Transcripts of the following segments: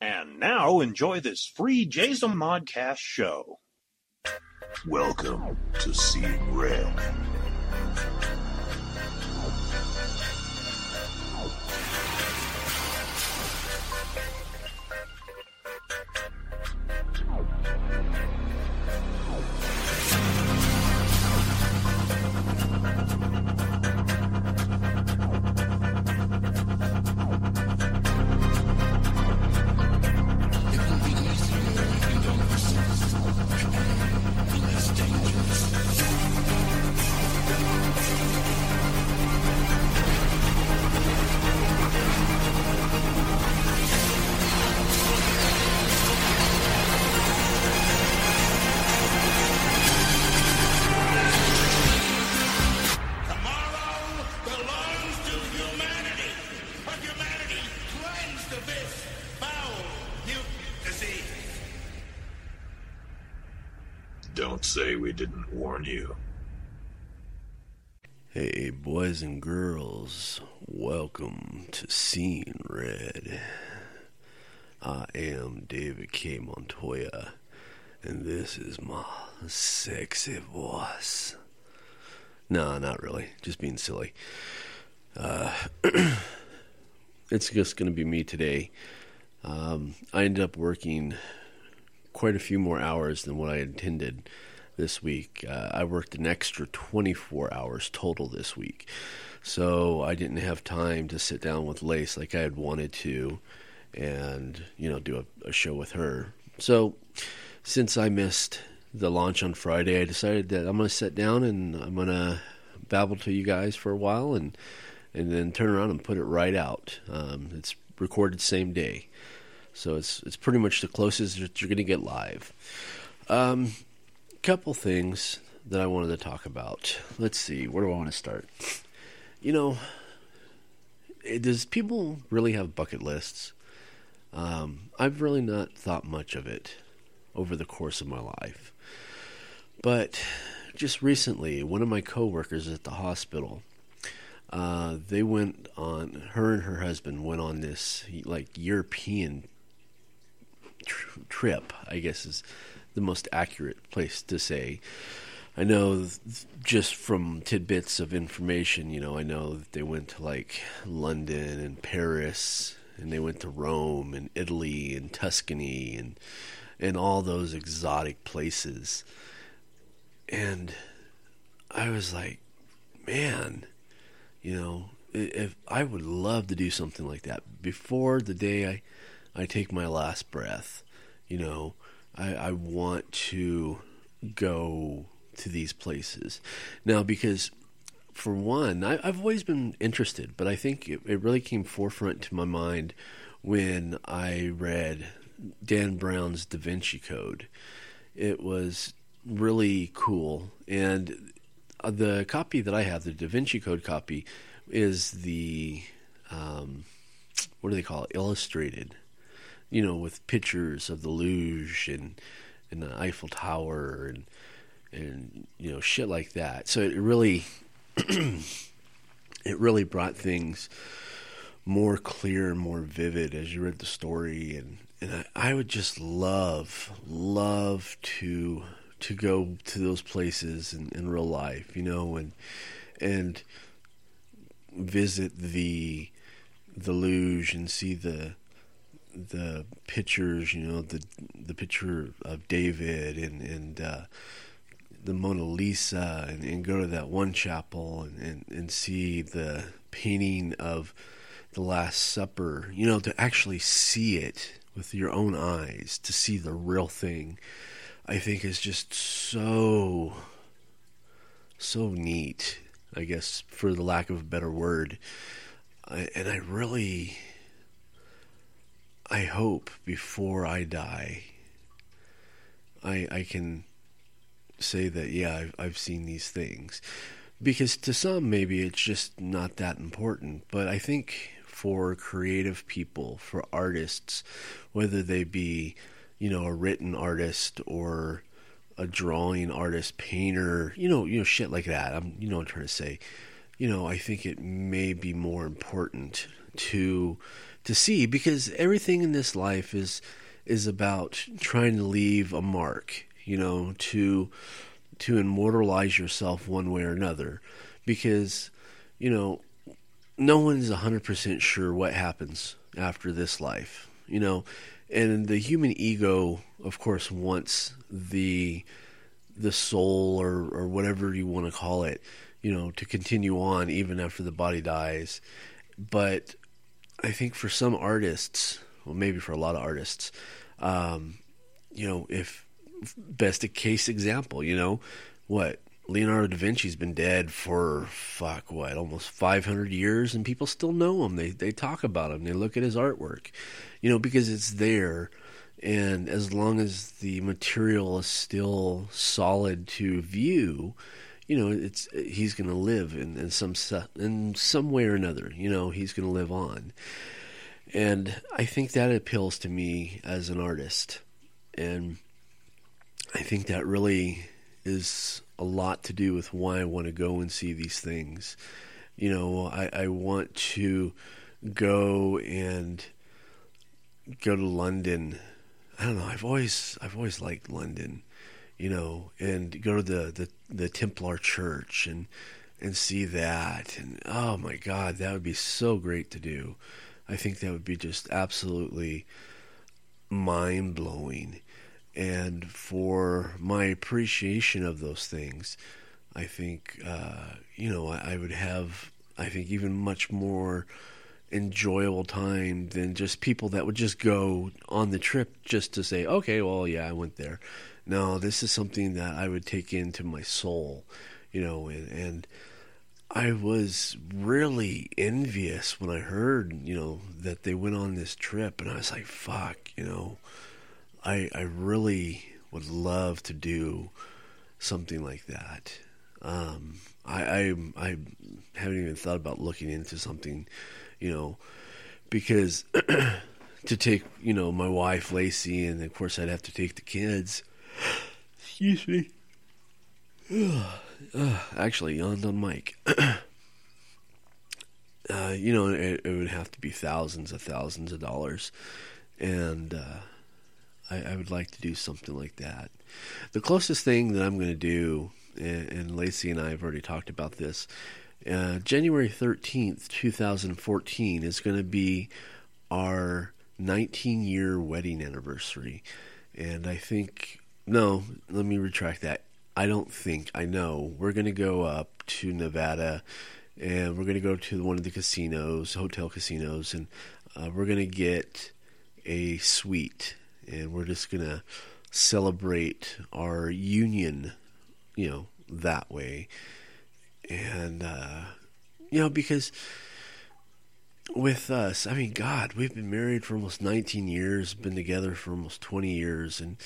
And now enjoy this free Jayzahn Modcast show. Welcome to Seed Rail. Say we didn't warn you. Hey boys and girls, welcome to Scene Red. I am David K. Montoya, and this is my sexy voice. No, not really. Just being silly. It's just going to be me today. I ended up working quite a few more hours than what I intended. This week, I worked an extra 24 hours total this week, so I didn't have time to sit down with Lace like I had wanted to, and do a show with her. So, since I missed the launch on Friday, I decided that I'm gonna sit down and I'm gonna babble to you guys for a while, and then turn around and put it right out. It's recorded same day, so it's pretty much the closest that you're gonna get live. Couple things that I wanted to talk about. Let's see, where do I want to start? Does people really have bucket lists? I've really not thought much of it over the course of my life. But just recently, one of my coworkers at the hospital, her and her husband went on this European trip, I guess is the most accurate place to say. I know just from tidbits of information, I know that they went to London and Paris, and they went to Rome and Italy and Tuscany and all those exotic places. And I was like, man, if I would love to do something like that before the day I take my last breath, I want to go to these places. Now, because for one, I've always been interested, but I think it really came forefront to my mind when I read Dan Brown's Da Vinci Code. It was really cool. And the copy that I have, the Da Vinci Code copy, is the, illustrated, with pictures of the Louvre and the Eiffel Tower and shit like that. So it really brought things more clear and more vivid as you read the story. And I would just love to go to those places in real life, and visit the Louvre and see the pictures, the picture of David and the Mona Lisa, and go to that one chapel and see the painting of the Last Supper, to actually see it with your own eyes, to see the real thing, I think is just so neat, I guess, for the lack of a better word. I hope before I die, I can say that, yeah, I've seen these things. Because to some, maybe it's just not that important. But I think for creative people, for artists, whether they be, a written artist or a drawing artist, painter, shit like that. I'm trying to say. I think it may be more important to see, because everything in this life is about trying to leave a mark, you know, to immortalize yourself one way or another, because, you know, no one's 100% sure what happens after this life, you know, and the human ego, of course, wants the soul or whatever you want to call it, you know, to continue on even after the body dies. But I think for some artists, well, maybe for a lot of artists, you know, if best a case example, you know, what Leonardo da Vinci's been dead for almost 500 years, and people still know him. They talk about him. They look at his artwork, you know, because it's there. And as long as the material is still solid to view, you know, he's going to live in some way or another. You know, he's going to live on. And I think that appeals to me as an artist. And I think that really is a lot to do with why I want to go and see these things. You know, I want to go to London. I don't know. I've always liked London, you know, and go to the Templar Church and see that. And oh my God, that would be so great to do. I think that would be just absolutely mind blowing. And for my appreciation of those things, I think, you know, I would have, I think, even much more enjoyable time than just people that would just go on the trip just to say, okay, well, yeah, I went there. No, this is something that I would take into my soul, you know, and I was really envious when I heard, you know, that they went on this trip, and I was like, fuck, you know, I really would love to do something like that. I haven't even thought about looking into something, you know, because to take, you know, my wife, Lacey, and of course I'd have to take the kids. Excuse me. Actually yawned on mic. You know, it would have to be thousands of dollars. And I would like to do something like that. The closest thing that I'm going to do, and Lacey and I have already talked about this, January 13th, 2014 is going to be our 19-year wedding anniversary. And I think, no, let me retract that. I don't think, I know. We're going to go up to Nevada, and we're going to go to one of the casinos, hotel casinos, and we're going to get a suite, and we're just going to celebrate our union, you know, that way. And, you know, because with us, I mean, God, we've been married for almost 19 years, been together for almost 20 years, and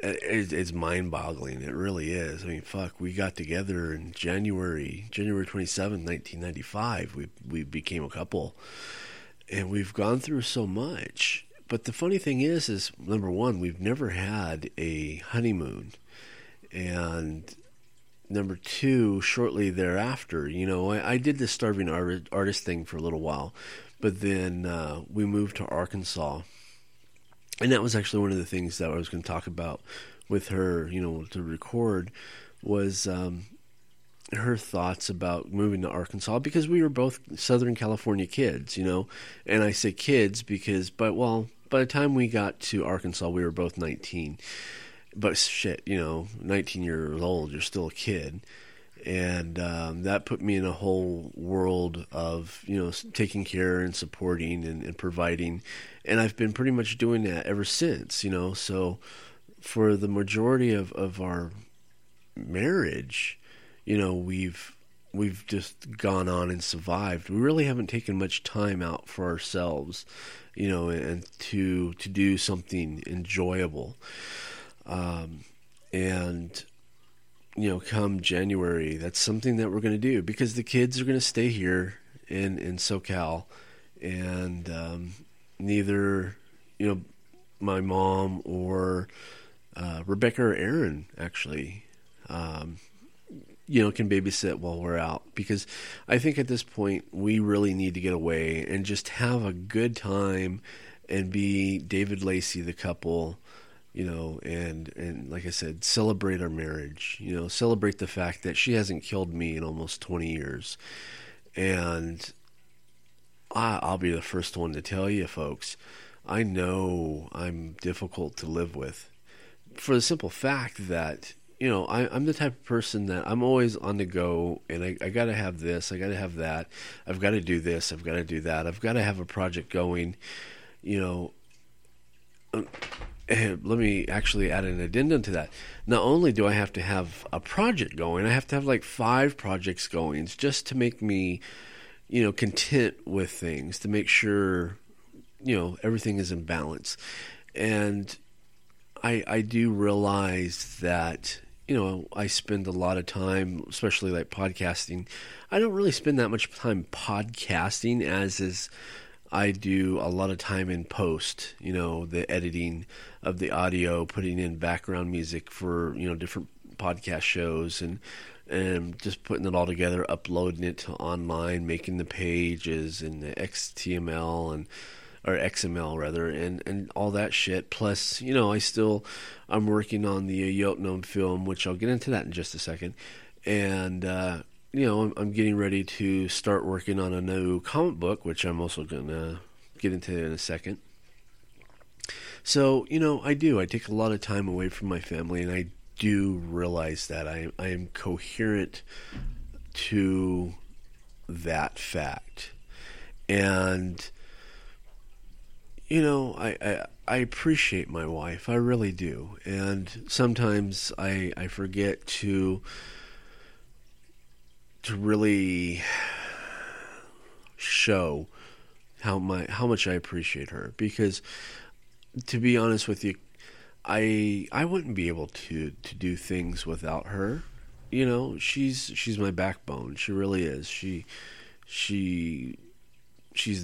it's mind-boggling. It really is. I mean, fuck, we got together in January 27th, 1995. We became a couple, and we've gone through so much. But the funny thing is number one, we've never had a honeymoon, and number two, shortly thereafter, you know, I did this starving artist thing for a little while, but then we moved to Arkansas, and that was actually one of the things that I was going to talk about with her, you know, to record, was her thoughts about moving to Arkansas, because we were both Southern California kids, you know, and I say kids because, by the time we got to Arkansas, we were both 19. But shit, you know, 19 years old, you're still a kid. And that put me in a whole world of, you know, taking care and supporting and providing. And I've been pretty much doing that ever since, you know. So for the majority of our marriage, you know, we've just gone on and survived. We really haven't taken much time out for ourselves, you know, and to do something enjoyable. And, you know, come January, that's something that we're going to do, because the kids are going to stay here in SoCal, and, neither, you know, my mom or, Rebecca or Aaron actually, you know, can babysit while we're out, because I think at this point we really need to get away and just have a good time and be David Lacey, the couple, you know, and like I said, celebrate our marriage, you know, celebrate the fact that she hasn't killed me in almost 20 years. And I'll be the first one to tell you folks, I know I'm difficult to live with, for the simple fact that, you know, I'm the type of person that I'm always on the go, and I got to have this, I got to have that, I've got to do this, I've got to do that, I've got to have a project going, you know. Let me actually add an addendum to that. Not only do I have to have a project going, I have to have like 5 projects going just to make me, you know, content with things, to make sure, you know, everything is in balance. And I do realize that, you know, I spend a lot of time, especially like podcasting. I don't really spend that much time podcasting as is I do a lot of time in post, you know, the editing of the audio, putting in background music for, you know, different podcast shows, and just putting it all together, uploading it to online, making the pages and the HTML or XML rather, and all that shit. Plus, you know, I'm working on the Yotnome film, which I'll get into that in just a second. And, you know, I'm getting ready to start working on a new comic book, which I'm also going to get into in a second. So, you know, I take a lot of time away from my family, and I do realize that I am coherent to that fact. And, you know, I appreciate my wife. I really do. And sometimes I forget to really show how much I appreciate her, because to be honest with you, I wouldn't be able to do things without her. You know, she's my backbone. She really is. She's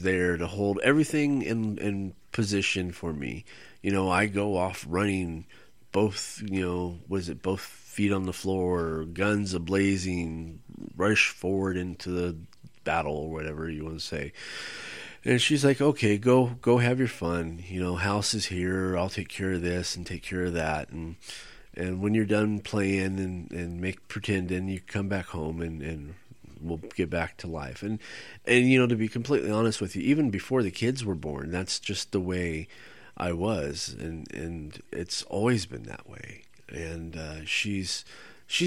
there to hold everything in position for me. You know, I go off running both feet on the floor, guns a-blazing, rush forward into the battle, or whatever you want to say. And she's like, okay, go have your fun. You know, house is here. I'll take care of this and take care of that. And when you're done playing and pretending, you come back home and we'll get back to life. And, you know, to be completely honest with you, even before the kids were born, that's just the way I was, and it's always been that way. And she's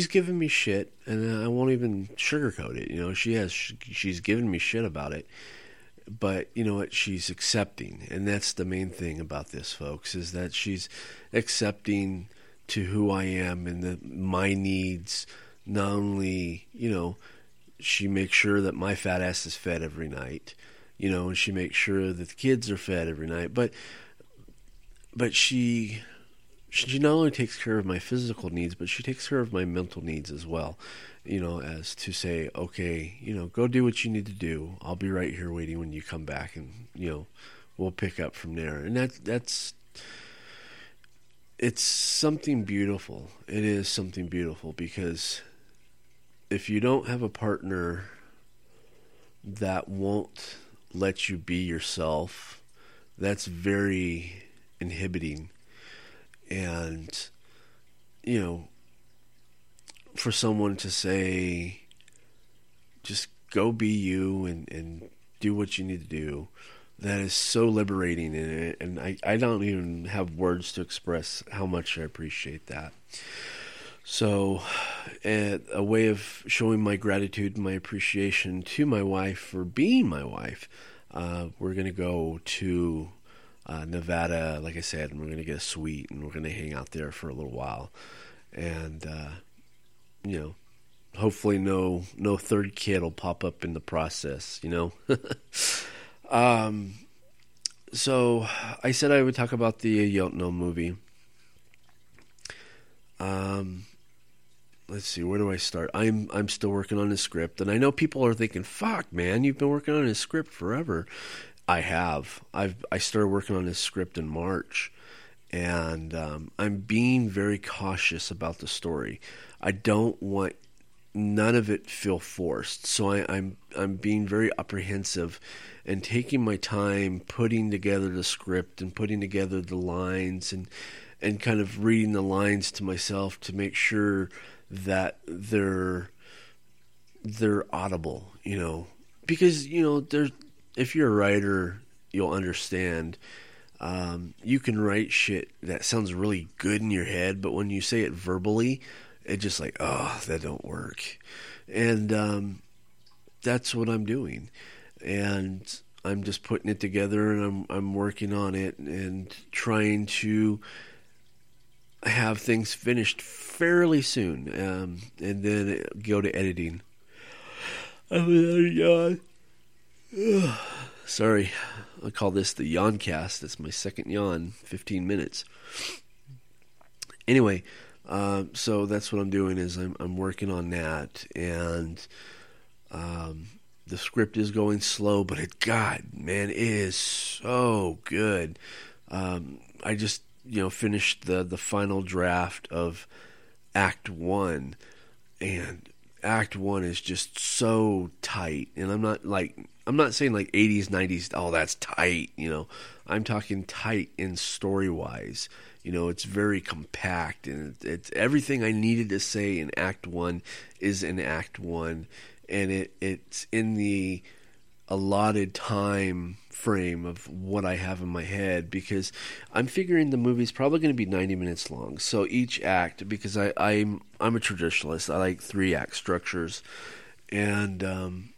given me shit, and I won't even sugarcoat it. You know, she's given me shit about it, but you know what? She's accepting, and that's the main thing about this, folks, is that she's accepting to who I am and my needs. Not only, you know, she makes sure that my fat ass is fed every night, you know, and she makes sure that the kids are fed every night, But she not only takes care of my physical needs, but she takes care of my mental needs as well, you know, as to say, okay, you know, go do what you need to do. I'll be right here waiting when you come back, and, you know, we'll pick up from there. And it's something beautiful. It is something beautiful, because if you don't have a partner that won't let you be yourself, that's very inhibiting. And, you know, for someone to say, just go be you and do what you need to do, that is so liberating. And I don't even have words to express how much I appreciate that. So a way of showing my gratitude and my appreciation to my wife for being my wife, we're going to go to Nevada, like I said, and we're going to get a suite, and we're going to hang out there for a little while. And, you know, hopefully no third kid will pop up in the process, you know. So I said I would talk about the Yotnome movie. Let's see, where do I start? I'm still working on the script, and I know people are thinking, fuck, man, you've been working on a script forever. I have. I started working on this script in March, and I'm being very cautious about the story. I don't want none of it feel forced. So I'm being very apprehensive and taking my time putting together the script and putting together the lines and kind of reading the lines to myself to make sure that they're audible, you know, because, you know, there's, if you're a writer, you'll understand. You can write shit that sounds really good in your head, but when you say it verbally, it's just like, oh, that don't work. And that's what I'm doing. And I'm just putting it together, and I'm working on it and trying to have things finished fairly soon, and then go to editing. Sorry, I call this the Yawn Cast. That's my second yawn, 15 minutes. Anyway, so that's what I'm doing is I'm working on that, and the script is going slow, but it is so good. I just finished the final draft of Act 1, and Act 1 is just so tight. And I'm not saying like 80s, 90s, oh, that's tight, I'm talking tight in story-wise. It's very compact, and it's everything I needed to say in Act 1 is in Act 1, and it's in the allotted time frame of what I have in my head, because I'm figuring the movie's probably going to be 90 minutes long. So each act, because I'm a traditionalist, I like 3-act structures, and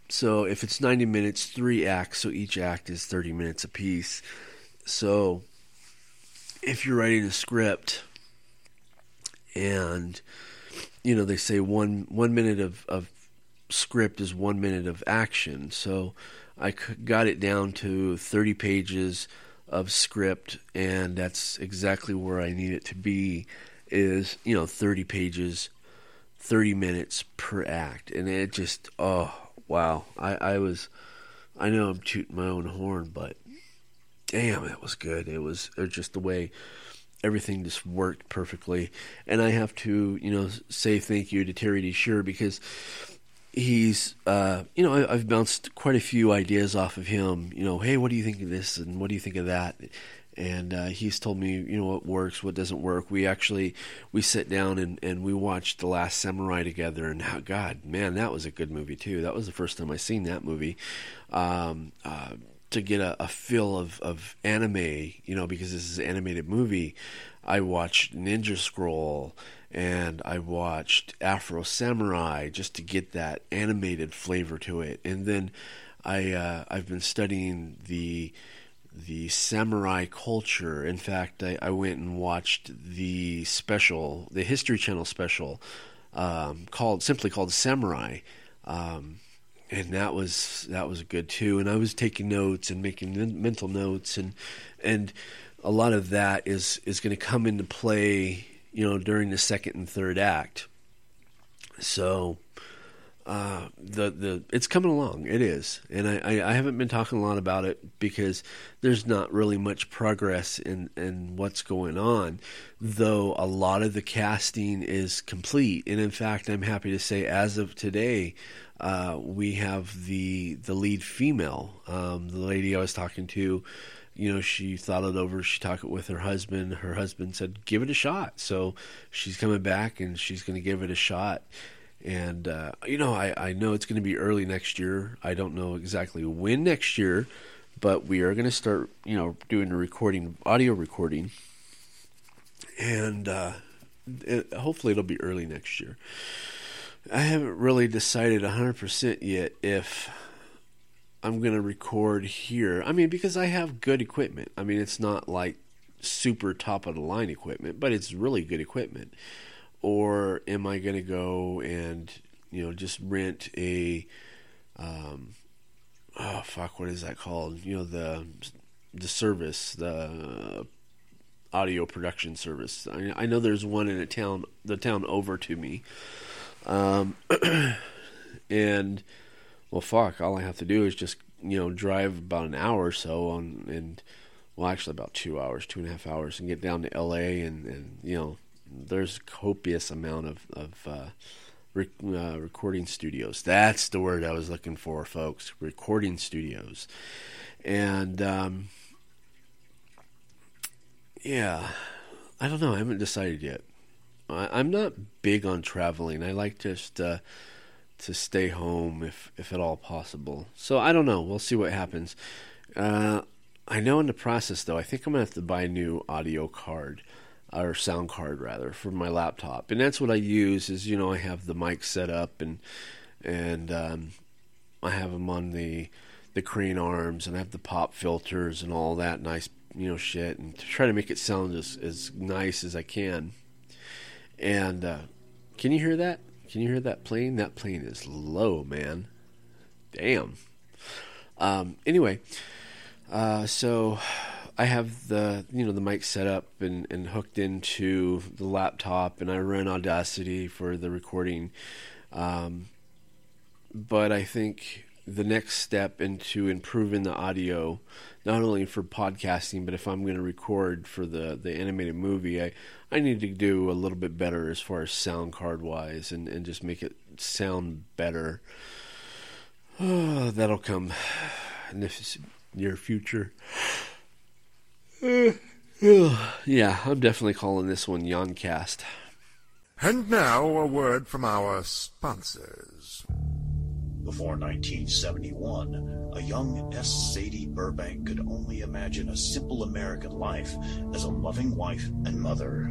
so if it's 90 minutes, 3 acts, so each act is 30 minutes apiece. So if you're writing a script and they say one minute of script is 1 minute of action, so I got it down to 30 pages of script, and that's exactly where I need it to be, is 30 pages, 30 minutes per act. And it just, oh wow, I know I'm tooting my own horn, but damn, it was good. It was just the way everything just worked perfectly. And I have to say thank you to Terry D. Shearer, because he's, I've bounced quite a few ideas off of him. Hey, what do you think of this, and what do you think of that? And he's told me, what works, what doesn't work. We sit down and we watched The Last Samurai together, and how, God, man, that was a good movie too. That was the first time I seen that movie. To get a feel of anime, because this is an animated movie, I watched Ninja Scroll, and I watched Afro Samurai, just to get that animated flavor to it. And then I've been studying the samurai culture. In fact, I went and watched the History Channel special, simply called Samurai, and that was good too. And I was taking notes and making mental notes, and a lot of that is going to come into play, during the second and third act. So it's coming along. It is. And I haven't been talking a lot about it because there's not really much progress in what's going on, though a lot of the casting is complete. And in fact, I'm happy to say, as of today, we have the lead female, the lady I was talking to. She thought it over. She talked it with her husband. Her husband said, give it a shot. So she's coming back, and she's going to give it a shot. And, I know it's going to be early next year. I don't know exactly when next year, but we are going to start, doing a recording, audio recording. And hopefully it'll be early next year. I haven't really decided 100% yet if I'm going to record here. Because I have good equipment. It's not like super top of the line equipment, but it's really good equipment. Or am I going to go and, just rent a, what is that called? The service, the audio production service. I know there's one in the town over to me. And well, fuck, all I have to do is just, drive about an hour or so about 2 hours, 2.5 hours, and get down to LA, and there's a copious amount of recording studios. That's the word I was looking for, folks. Recording studios. And, yeah, I don't know. I haven't decided yet. I'm not big on traveling. I like just to stay home if at all possible. So I don't know. We'll see what happens. I know in the process, though, I think I'm going to have to buy a new audio card, or sound card, rather, for my laptop. And that's what I use is, you know, I have the mic set up and I have them on the crane arms, and I have the pop filters and all that nice, you know, shit, and to try to make it sound as nice as I can. And can you hear that? Can you hear that plane? That plane is low, man. Damn. Anyway, so I have the mic set up and hooked into the laptop, and I run Audacity for the recording. But I think the next step into improving the audio, not only for podcasting, but if I'm going to record for the animated movie, I need to do a little bit better as far as sound card wise and just make it sound better. Oh, that'll come in the near future. Yeah, I'm definitely calling this one Yoncast. And now a word from our sponsors. Before 1971, a young S. Sadie Burbank could only imagine a simple American life as a loving wife and mother.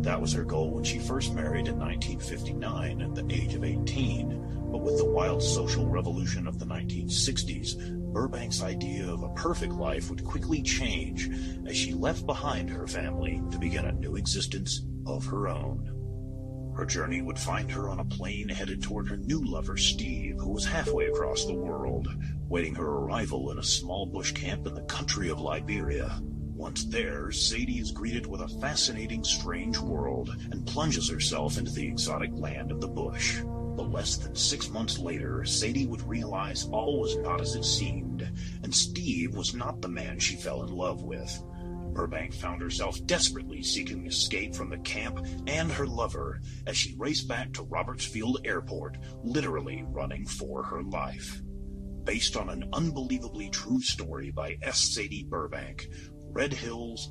That was her goal when she first married in 1959 at the age of 18, but with the wild social revolution of the 1960s, Burbank's idea of a perfect life would quickly change as she left behind her family to begin a new existence of her own. Her journey would find her on a plane headed toward her new lover, Steve, who was halfway across the world, waiting her arrival in a small bush camp in the country of Liberia. Once there, Sadie is greeted with a fascinating, strange world and plunges herself into the exotic land of the bush. But less than 6 months later, Sadie would realize all was not as it seemed, and Steve was not the man she fell in love with. Burbank found herself desperately seeking escape from the camp and her lover as she raced back to Roberts Field Airport, literally running for her life. Based on an unbelievably true story by S. Sadie Burbank, Red Hills,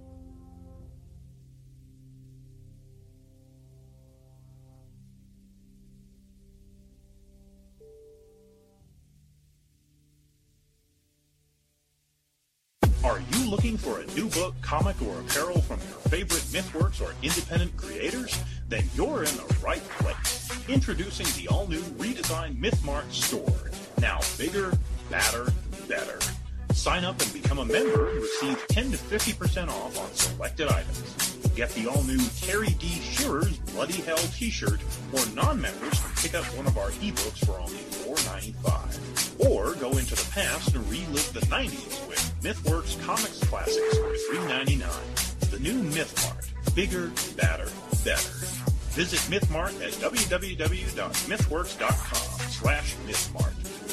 Are you looking for a new book, comic, or apparel from your favorite MythWorks or independent creators? Then you're in the right place. Introducing the all-new redesigned MythMart store. Now bigger, badder, better. Sign up and become a member and receive 10 to 50% off on selected items. Get the all-new Terry D. Shearer's Bloody Hell t-shirt, or non-members can pick up one of our ebooks for only $4.95. Or go into the past and relive the 90s with MythWorks Comics Classics for $3.99. The new MythMart. Bigger, badder, better. Visit MythMart at www.mythworks.com/MythMart.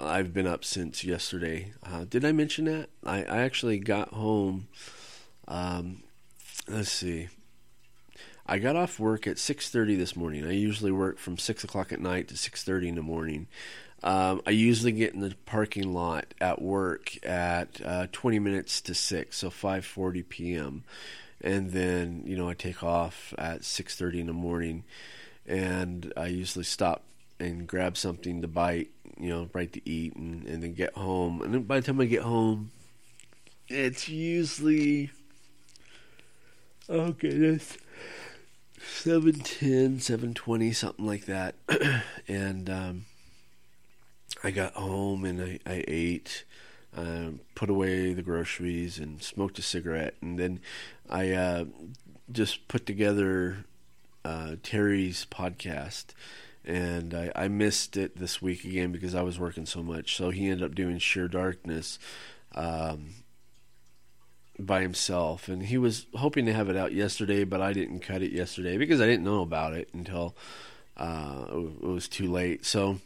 I I've been up since yesterday. Did I mention that? I actually got home. Let's see. I got off work at 6:30 this morning. I usually work from 6 o'clock at night to 6:30 in the morning. I usually get in the parking lot at work at 20 minutes to 6, so 5:40 p.m. And then, you know, I take off at 6:30 in the morning, and I usually stop and grab something to bite, you know, right to eat, and then get home. And then by the time I get home, it's usually, oh goodness, 7:10, 7:20, something like that. And I got home and I ate, put away the groceries, and smoked a cigarette. And then I just put together Terry's podcast. And I missed it this week again because I was working so much. So he ended up doing Sheer Darkness by himself. And he was hoping to have it out yesterday, but I didn't cut it yesterday because I didn't know about it until it was too late. So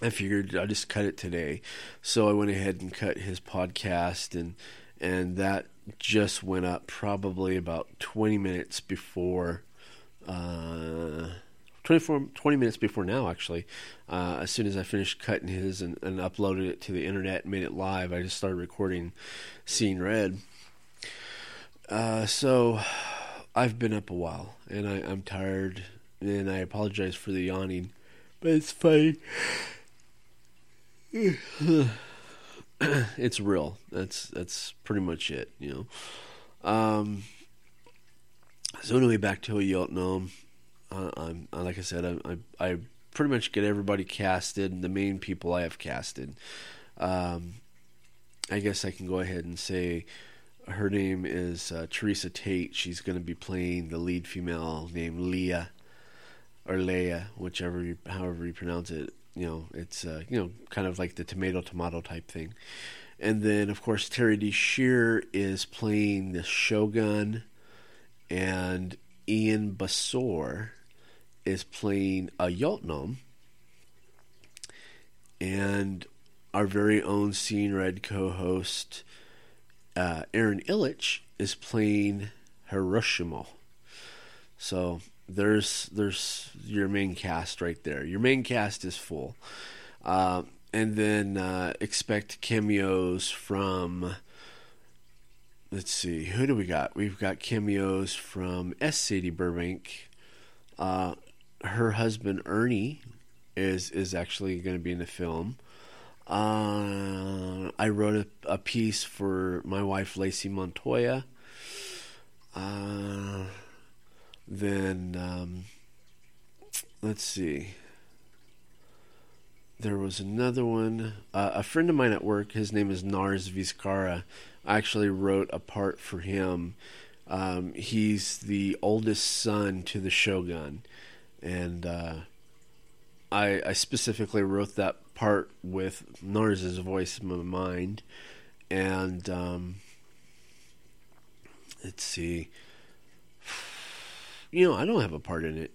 I figured I'd just cut it today. So I went ahead and cut his podcast, and that just went up probably about 20 minutes before... 20 minutes before now, actually. As soon as I finished cutting his and uploaded it to the internet and made it live, I just started recording Scene Red. So I've been up a while, and I'm tired, and I apologize for the yawning, but it's fine. It's real. That's pretty much it, you know. So anyway, back to Yotnome. Like I said, I pretty much get everybody casted, the main people I have casted. I guess I can go ahead and say her name is Teresa Tate. She's going to be playing the lead female named Leah, or Leia, however you pronounce it. You know, it's you know, kind of like the tomato type thing. And then, of course, Terry D. Shearer is playing the Shogun, and Ian Basor is playing a Yotnome, and our very own Scene Red co-host Aaron Illich is playing Hiroshima. So there's your main cast right there. Your main cast is full, and then expect cameos from... Let's see, who do we got? We've got cameos from S. Sadie Burbank. Her husband Ernie is actually going to be in the film. I wrote a piece for my wife Lacey Montoya. Then let's see. There was another one. A friend of mine at work, his name is Nars Vizcara. I actually wrote a part for him. He's the oldest son to the Shogun. And I specifically wrote that part with Nars's voice in my mind. And let's see. You know, I don't have a part in it.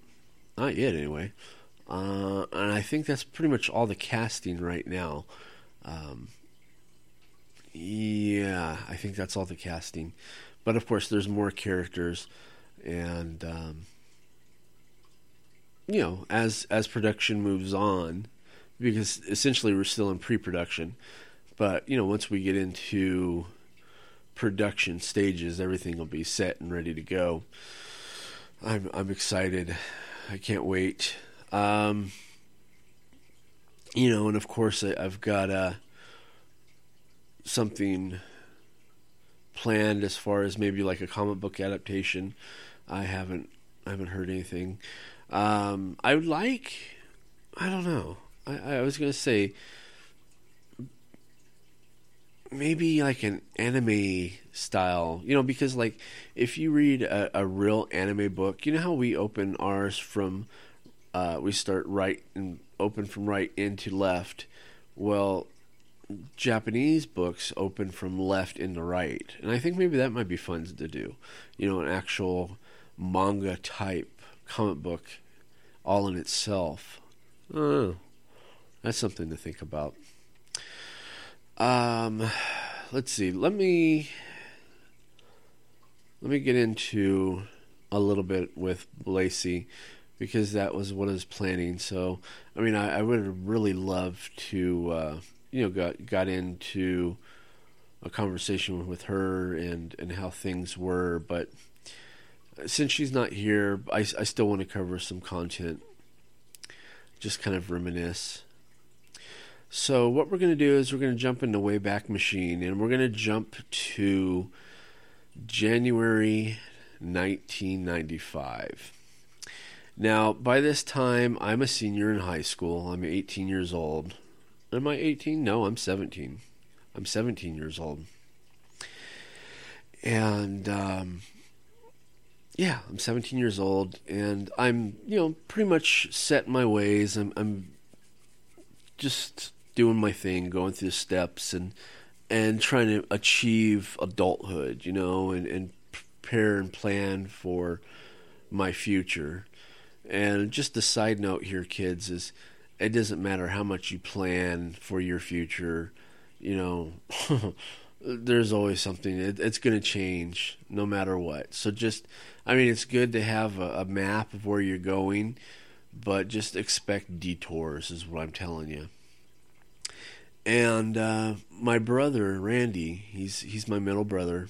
Not yet, anyway. And I think that's pretty much all the casting right now. Yeah, I think that's all the casting. But of course, there's more characters. And, you know, as production moves on, because essentially we're still in pre-production. But, you know, once we get into production stages, everything will be set and ready to go. I'm excited. I can't wait. You know, and of course I've got something planned as far as maybe like a comic book adaptation. I haven't heard anything. I would like, I don't know. I was gonna say maybe like an anime style, you know, because like if you read a real anime book, you know how we open ours from... we start right and open from right into left. Well, Japanese books open from left into right. And I think maybe that might be fun to do. You know, an actual manga type comic book all in itself. That's something to think about. Let's see. Let me get into a little bit with Lacey, because that was what I was planning. So, I mean, I would have really loved to, got into a conversation with her and how things were. But since she's not here, I still want to cover some content, just kind of reminisce. So what we're going to do is we're going to jump into Wayback Machine, and we're going to jump to January 1995. Now, by this time, I'm a senior in high school. I'm 18 years old. Am I 18? No, I'm 17. I'm 17 years old. And, I'm 17 years old, and I'm, pretty much set in my ways. I'm just doing my thing, going through the steps and trying to achieve adulthood, and prepare and plan for my future. And just a side note here, kids, is it doesn't matter how much you plan for your future, there's always something. It's going to change no matter what. So it's good to have a map of where you're going, but just expect detours is what I'm telling you. And my brother, Randy, he's my middle brother.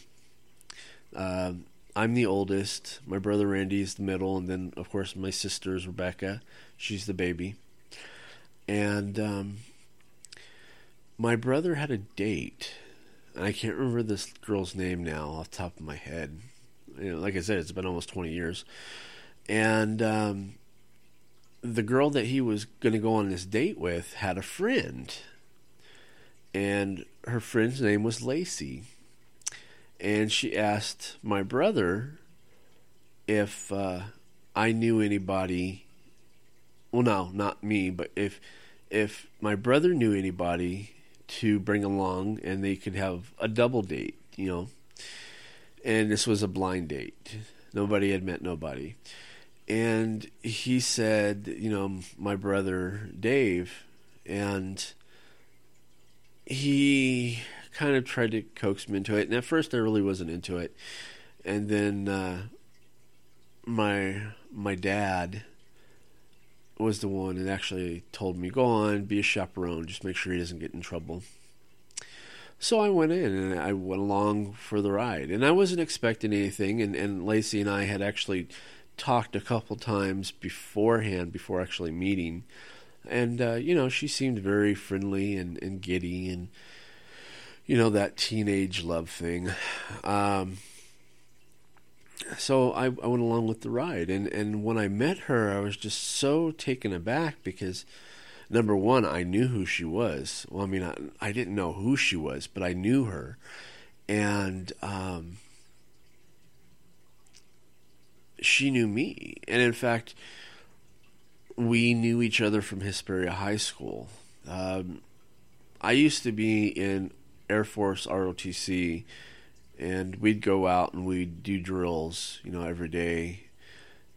I'm the oldest. My brother, Randy, is the middle. And then, of course, my sister is Rebecca. She's the baby. And my brother had a date. And I can't remember this girl's name now off the top of my head. Like I said, it's been almost 20 years. And the girl that he was going to go on this date with had a friend. And her friend's name was Lacey. And she asked my brother if I knew anybody. Well, no, not me, but if my brother knew anybody to bring along and they could have a double date, And this was a blind date. Nobody had met nobody. And he said, my brother Dave, and he kind of tried to coax me into it, and at first I really wasn't into it. And then my dad was the one that actually told me, go on, be a chaperone, just make sure he doesn't get in trouble. So I went in, and I went along for the ride, and I wasn't expecting anything, and Lacey and I had actually talked a couple times beforehand, before actually meeting, and she seemed very friendly and giddy, and that teenage love thing. So I went along with the ride. And when I met her, I was just so taken aback because, number one, I knew who she was. Well, I didn't know who she was, but I knew her. And she knew me. And, in fact, we knew each other from Hesperia High School. I used to be in Air Force ROTC, and we'd go out and we'd do drills, every day.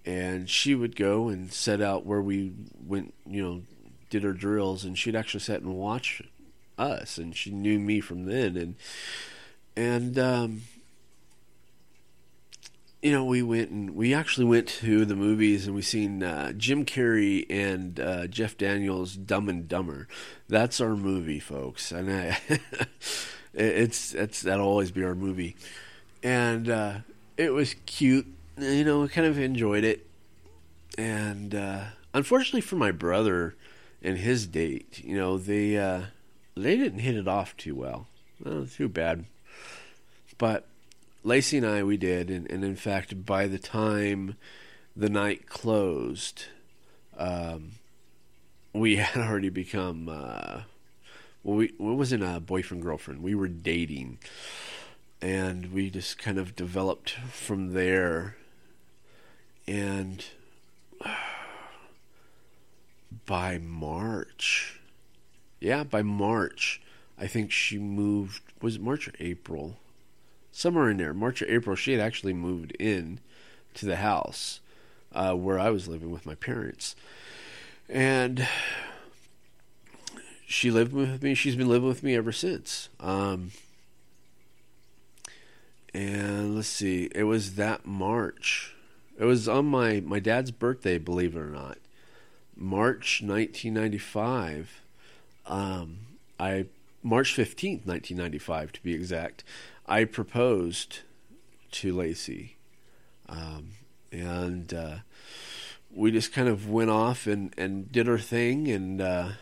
And she would go and set out where we went, did our drills, and she'd actually sit and watch us, and she knew me from then. And we actually went to the movies, and we seen Jim Carrey and Jeff Daniels' Dumb and Dumber. That's our movie, folks, and that'll always be our movie. And it was cute, I kind of enjoyed it. And unfortunately for my brother and his date, they didn't hit it off too well. Well, too bad, but Lacey and I, we did, and in fact, by the time the night closed, we had already become, well, it wasn't a boyfriend-girlfriend. We were dating, and we just kind of developed from there, and by March, I think she moved, was it March or April? Somewhere in there, March or April, she had actually moved in to the house where I was living with my parents. And she lived with me. She's been living with me ever since. And let's see, it was that March. It was on my dad's birthday, believe it or not. March 1995. March 15th, 1995, to be exact. I proposed to Lacey. And we just kind of went off and did our thing. And, I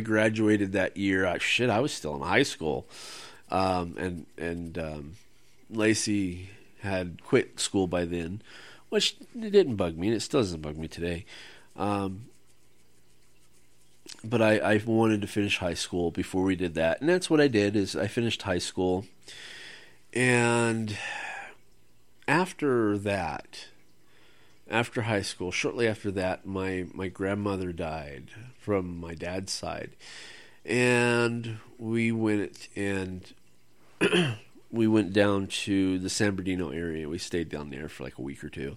graduated that year. I was still in high school. Lacey had quit school by then, which it didn't bug me, and it still doesn't bug me today. But I wanted to finish high school before we did that, and that's what I did, is I finished high school. And after that, after high school, shortly after that, my grandmother died from my dad's side. And we went down to the San Bernardino area. We stayed down there for like a week or two.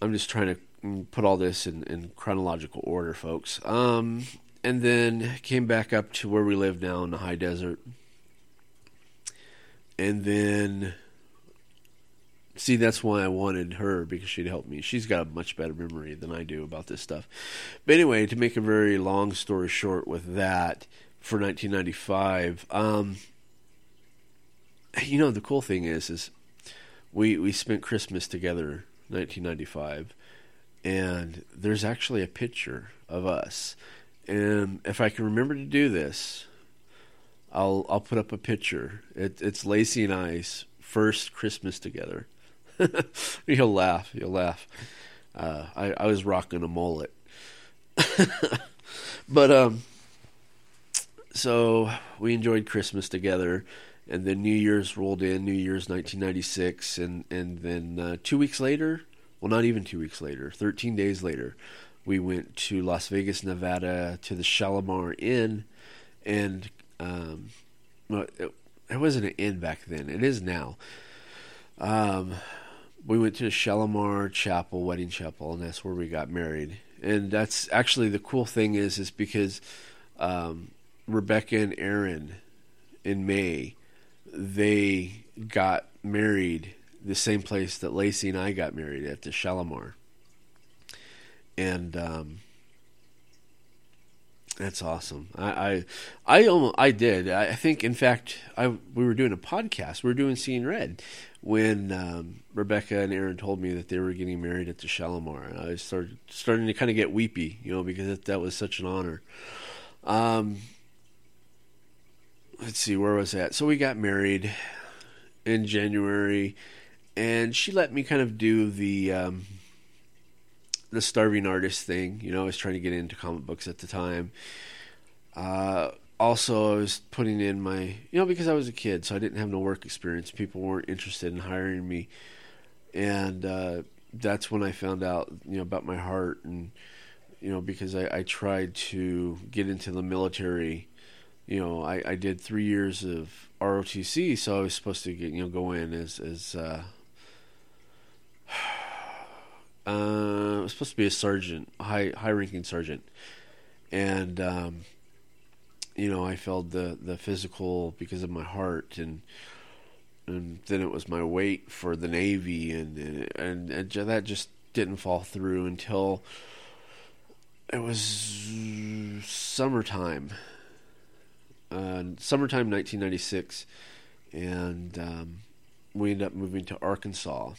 I'm just trying to put all this in chronological order, folks. And then came back up to where we live now in the high desert. And then, see, that's why I wanted her, because she'd help me. She's got a much better memory than I do about this stuff. But anyway, to make a very long story short with that, for 1995, the cool thing is we spent Christmas together, 1995, and there's actually a picture of us. And if I can remember to do this, I'll put up a picture. It's Lacey and I's first Christmas together. You'll laugh. I was rocking a mullet. But, so we enjoyed Christmas together, and then New Year's rolled in, New Year's 1996, and then 2 weeks later, well, not even 2 weeks later, 13 days later, we went to Las Vegas, Nevada, to the Shalimar Inn, and it wasn't an inn back then. It is now. We went to Shalimar Chapel, Wedding Chapel, and that's where we got married. And that's actually the cool thing is because Rebecca and Aaron in May, they got married the same place that Lacey and I got married at, the Shalimar. And that's awesome. I did. I think, in fact, we were doing a podcast. We were doing Scene Red when Rebecca and Aaron told me that they were getting married at the Shalimar. And I was starting to kind of get weepy, because that was such an honor. Let's see, where was that? So we got married in January, and she let me kind of do the starving artist thing. I was trying to get into comic books at the time. Also, I was putting in my, because I was a kid, so I didn't have no work experience. People weren't interested in hiring me. And that's when I found out, about my heart. And, because I tried to get into the military. I did 3 years of ROTC, so I was supposed to get, go in as I was supposed to be a sergeant, high-ranking sergeant, and I failed the physical because of my heart, and then it was my weight for the Navy, and that just didn't fall through until it was summertime 1996, and we ended up moving to Arkansas.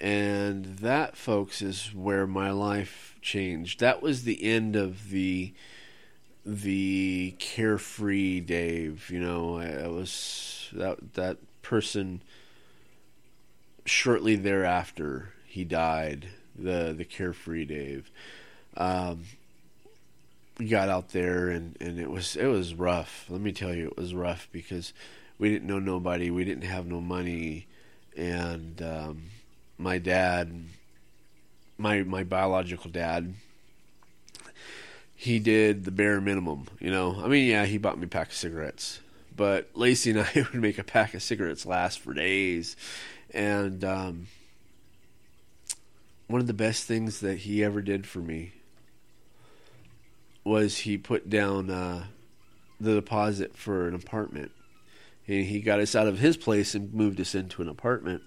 And that, folks, is where my life changed. That was the end of the carefree Dave. I was that person. Shortly thereafter, he died. The carefree Dave. We got out there, and it was rough. Let me tell you, it was rough because we didn't know nobody. We didn't have no money, and my dad, my biological dad, he did the bare minimum, he bought me a pack of cigarettes, but Lacey and I would make a pack of cigarettes last for days. And one of the best things that he ever did for me was he put down the deposit for an apartment. And he got us out of his place and moved us into an apartment.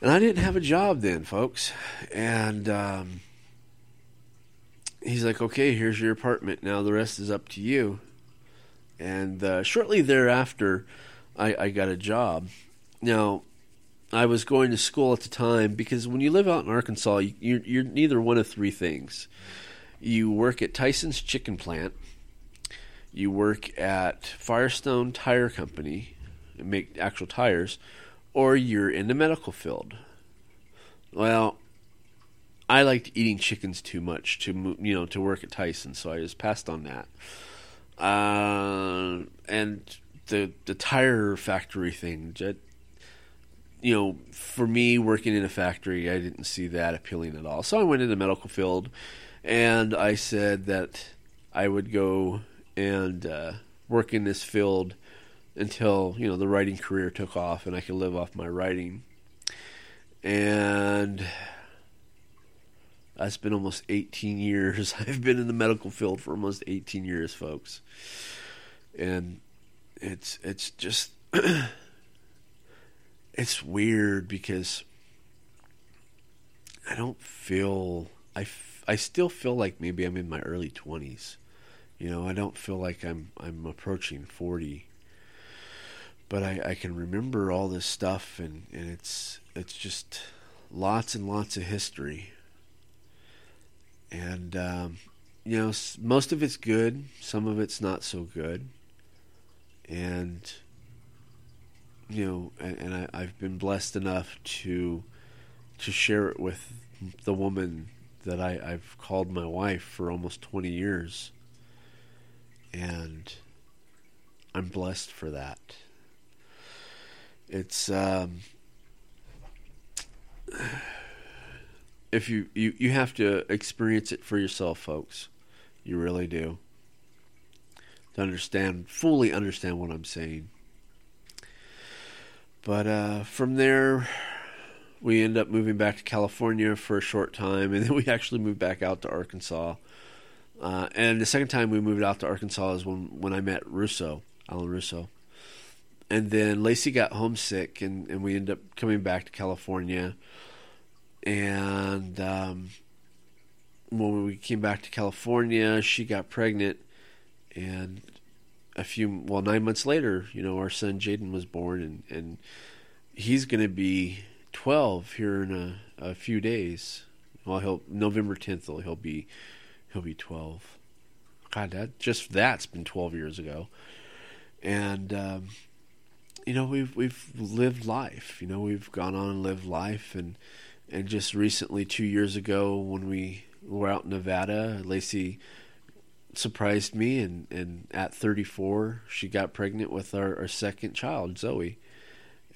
And I didn't have a job then, folks. And he's like, okay, here's your apartment. Now the rest is up to you. And shortly thereafter, I got a job. Now, I was going to school at the time because when you live out in Arkansas, you're neither one of three things. You work at Tyson's Chicken Plant. You work at Firestone Tire Company and make actual tires, or you're in the medical field. Well, I liked eating chickens too much to work at Tyson, so I just passed on that. And the tire factory thing, for me working in a factory, I didn't see that appealing at all. So I went into the medical field, and I said that I would go and work in this field until the writing career took off and I could live off my writing. And that's been almost 18 years. I've been in the medical field for almost 18 years, folks. And it's just it's weird because I don't feel I still feel like maybe I'm in my early 20s. I don't feel like I'm approaching 40, but I can remember all this stuff, and it's just lots and lots of history, and most of it's good, some of it's not so good, and and I've been blessed enough to share it with the woman that I've called my wife for almost 20 years. And I'm blessed for that. It's if you have to experience it for yourself, folks. You really do. To fully understand what I'm saying. But from there, we end up moving back to California for a short time, and then we actually moved back out to Arkansas. And the second time we moved out to Arkansas is when I met Russo, Alan Russo. And then Lacey got homesick, and we ended up coming back to California. And when we came back to California, she got pregnant. And 9 months later, our son Jaden was born, and he's going to be 12 here in a few days. Well, November 10th, he'll be... He'll be 12. God, that's been 12 years ago. And, we've lived life. We've gone on and lived life. And just recently, 2 years ago, when we were out in Nevada, Lacey surprised me. And at 34, she got pregnant with our second child, Zoe.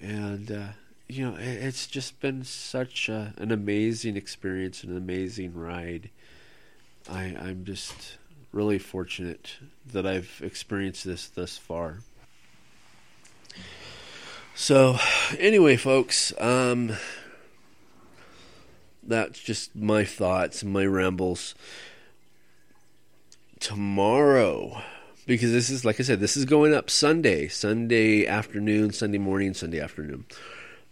And, it's just been such an amazing experience, an amazing ride. I'm just really fortunate that I've experienced this thus far. So, anyway, folks, that's just my thoughts and my rambles. Tomorrow, because this is, like I said, this is going up Sunday afternoon, Sunday morning, Sunday afternoon.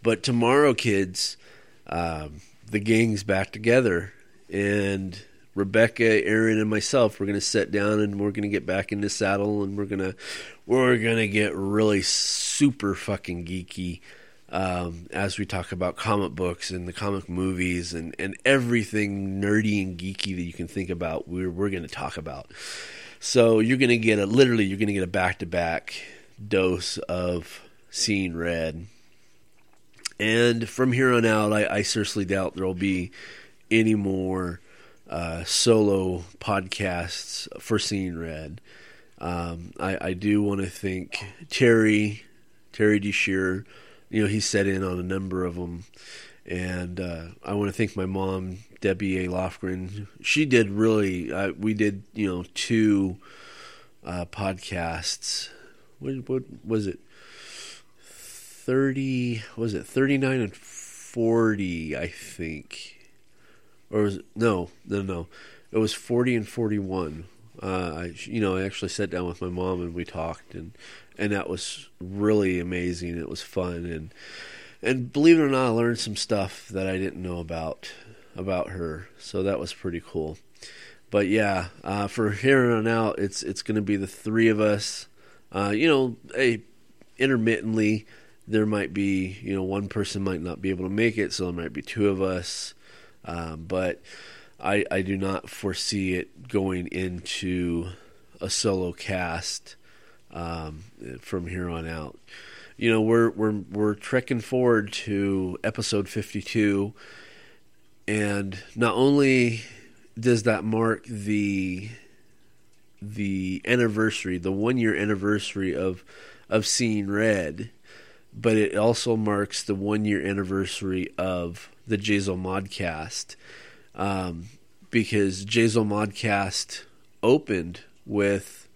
But tomorrow, kids, the gang's back together, and Rebecca, Aaron, and myself, we're going to sit down and we're going to get back in the saddle, and we're going to get really super fucking geeky as we talk about comic books and the comic movies and everything nerdy and geeky that you can think about. We're going to talk about. So you're going to get a back-to-back dose of Scene Red. And from here on out, I seriously doubt there'll be any more solo podcasts for Scene Red. I do want to thank Terry D. Shearer. He set in on a number of them. And I want to thank my mom, Debbie A. Lofgren. She did really, we did, two podcasts. What was it? 39 and 40, I think. Or was it, no. It was 40 and 41. I actually sat down with my mom and we talked, and that was really amazing. It was fun, and believe it or not, I learned some stuff that I didn't know about her. So that was pretty cool. But yeah, for here on out, it's going to be the three of us. Intermittently, there might be, one person might not be able to make it, so there might be two of us. But I do not foresee it going into a solo cast from here on out. We're trekking forward to episode 52, and not only does that mark the anniversary, the 1 year anniversary of Scene Red, but it also marks the 1 year anniversary of the Jayzahn Modcast, because Jayzahn Modcast opened with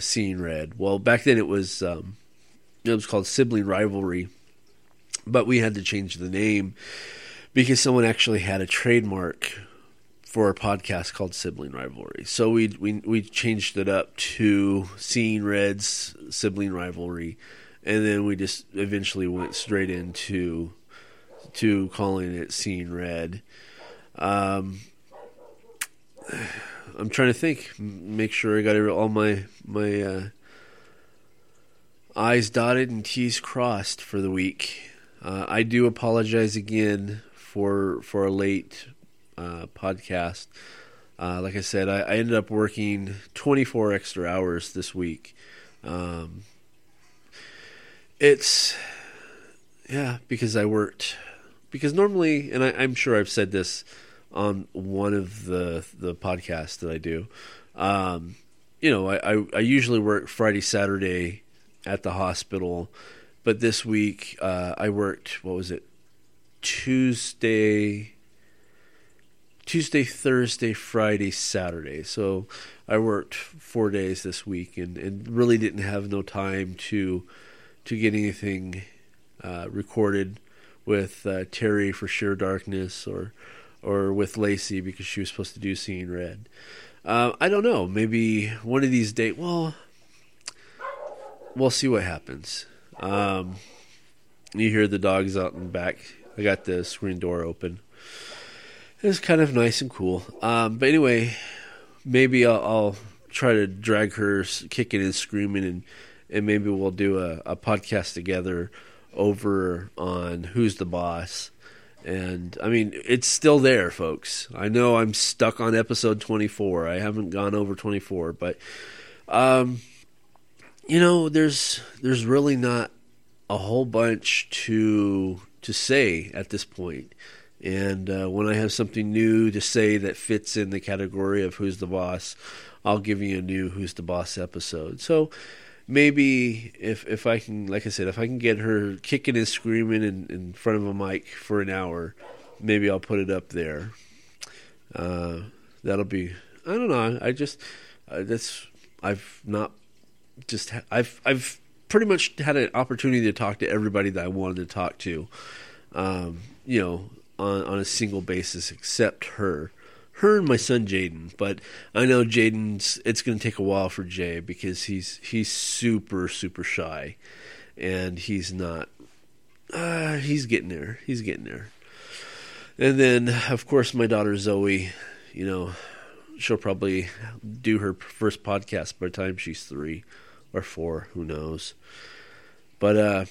Scene Red. Well, back then it was called Sibling Rivalry, but we had to change the name because someone actually had a trademark for a podcast called Sibling Rivalry. So we changed it up to Scene Red's Sibling Rivalry, and then we just eventually went straight into calling it Scene Red. I'm trying to think, make sure I got all my I's dotted and T's crossed for the week. I do apologize again for a late podcast. Like I said, I ended up working 24 extra hours this week. Because I worked, because normally, and I'm sure I've said this on one of the podcasts that I do, I usually work Friday, Saturday at the hospital, but this week I worked, Tuesday, Thursday, Friday, Saturday. So I worked 4 days this week, and really didn't have no time to get anything recorded with Terry for Sheer Darkness or with Lacey because she was supposed to do Scene Red. I don't know. Maybe one of these days. Well, we'll see what happens. You hear the dogs out in the back. I got the screen door open. It's kind of nice and cool. But anyway, maybe I'll try to drag her kicking and screaming, and maybe we'll do a podcast together over on Who's the Boss. And, I mean, it's still there, folks. I know I'm stuck on episode 24. I haven't gone over 24. But, there's really not a whole bunch to say at this point. And when I have something new to say that fits in the category of Who's the Boss, I'll give you a new Who's the Boss episode. So maybe if I can, like I said, if I can get her kicking and screaming in front of a mic for an hour, maybe I'll put it up there. That'll be, I don't know. I just, that's, I've not just, I've pretty much had an opportunity to talk to everybody that I wanted to talk to, on a single basis, except her and my son Jaden. But I know Jaden's. It's going to take a while for Jay because he's super super shy, and he's not. He's getting there. He's getting there. And then of course my daughter Zoe. She'll probably do her first podcast by the time she's 3 or 4. Who knows? But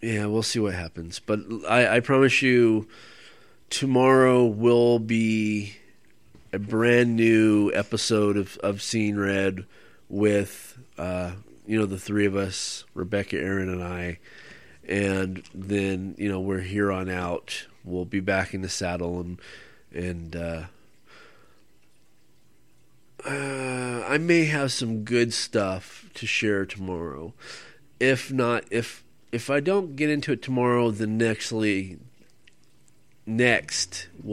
yeah, we'll see what happens. But I promise you, tomorrow will be a brand new episode of Scene Red with, the three of us, Rebecca, Aaron, and I. And then, we're here on out. We'll be back in the saddle. And I may have some good stuff to share tomorrow. If not, if I don't get into it tomorrow, the next will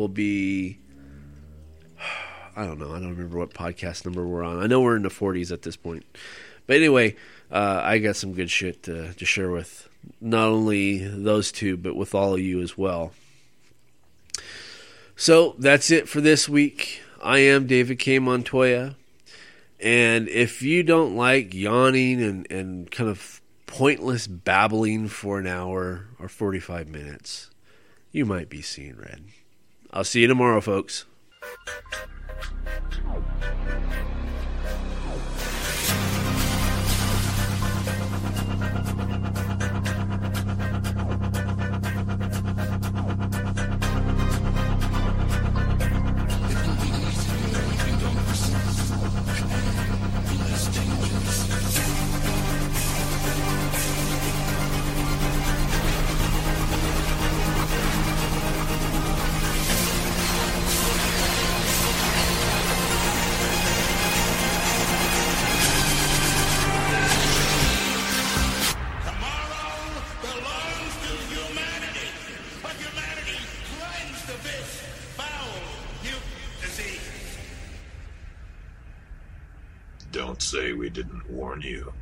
be, I don't know. I don't remember what podcast number we're on. I know we're in the 40s at this point. But anyway, I got some good shit to share with not only those two, but with all of you as well. So that's it for this week. I am David K. Montoya, and if you don't like yawning and kind of pointless babbling for an hour or 45 minutes, you might be seeing red. I'll see you tomorrow, folks. Don't say we didn't warn you.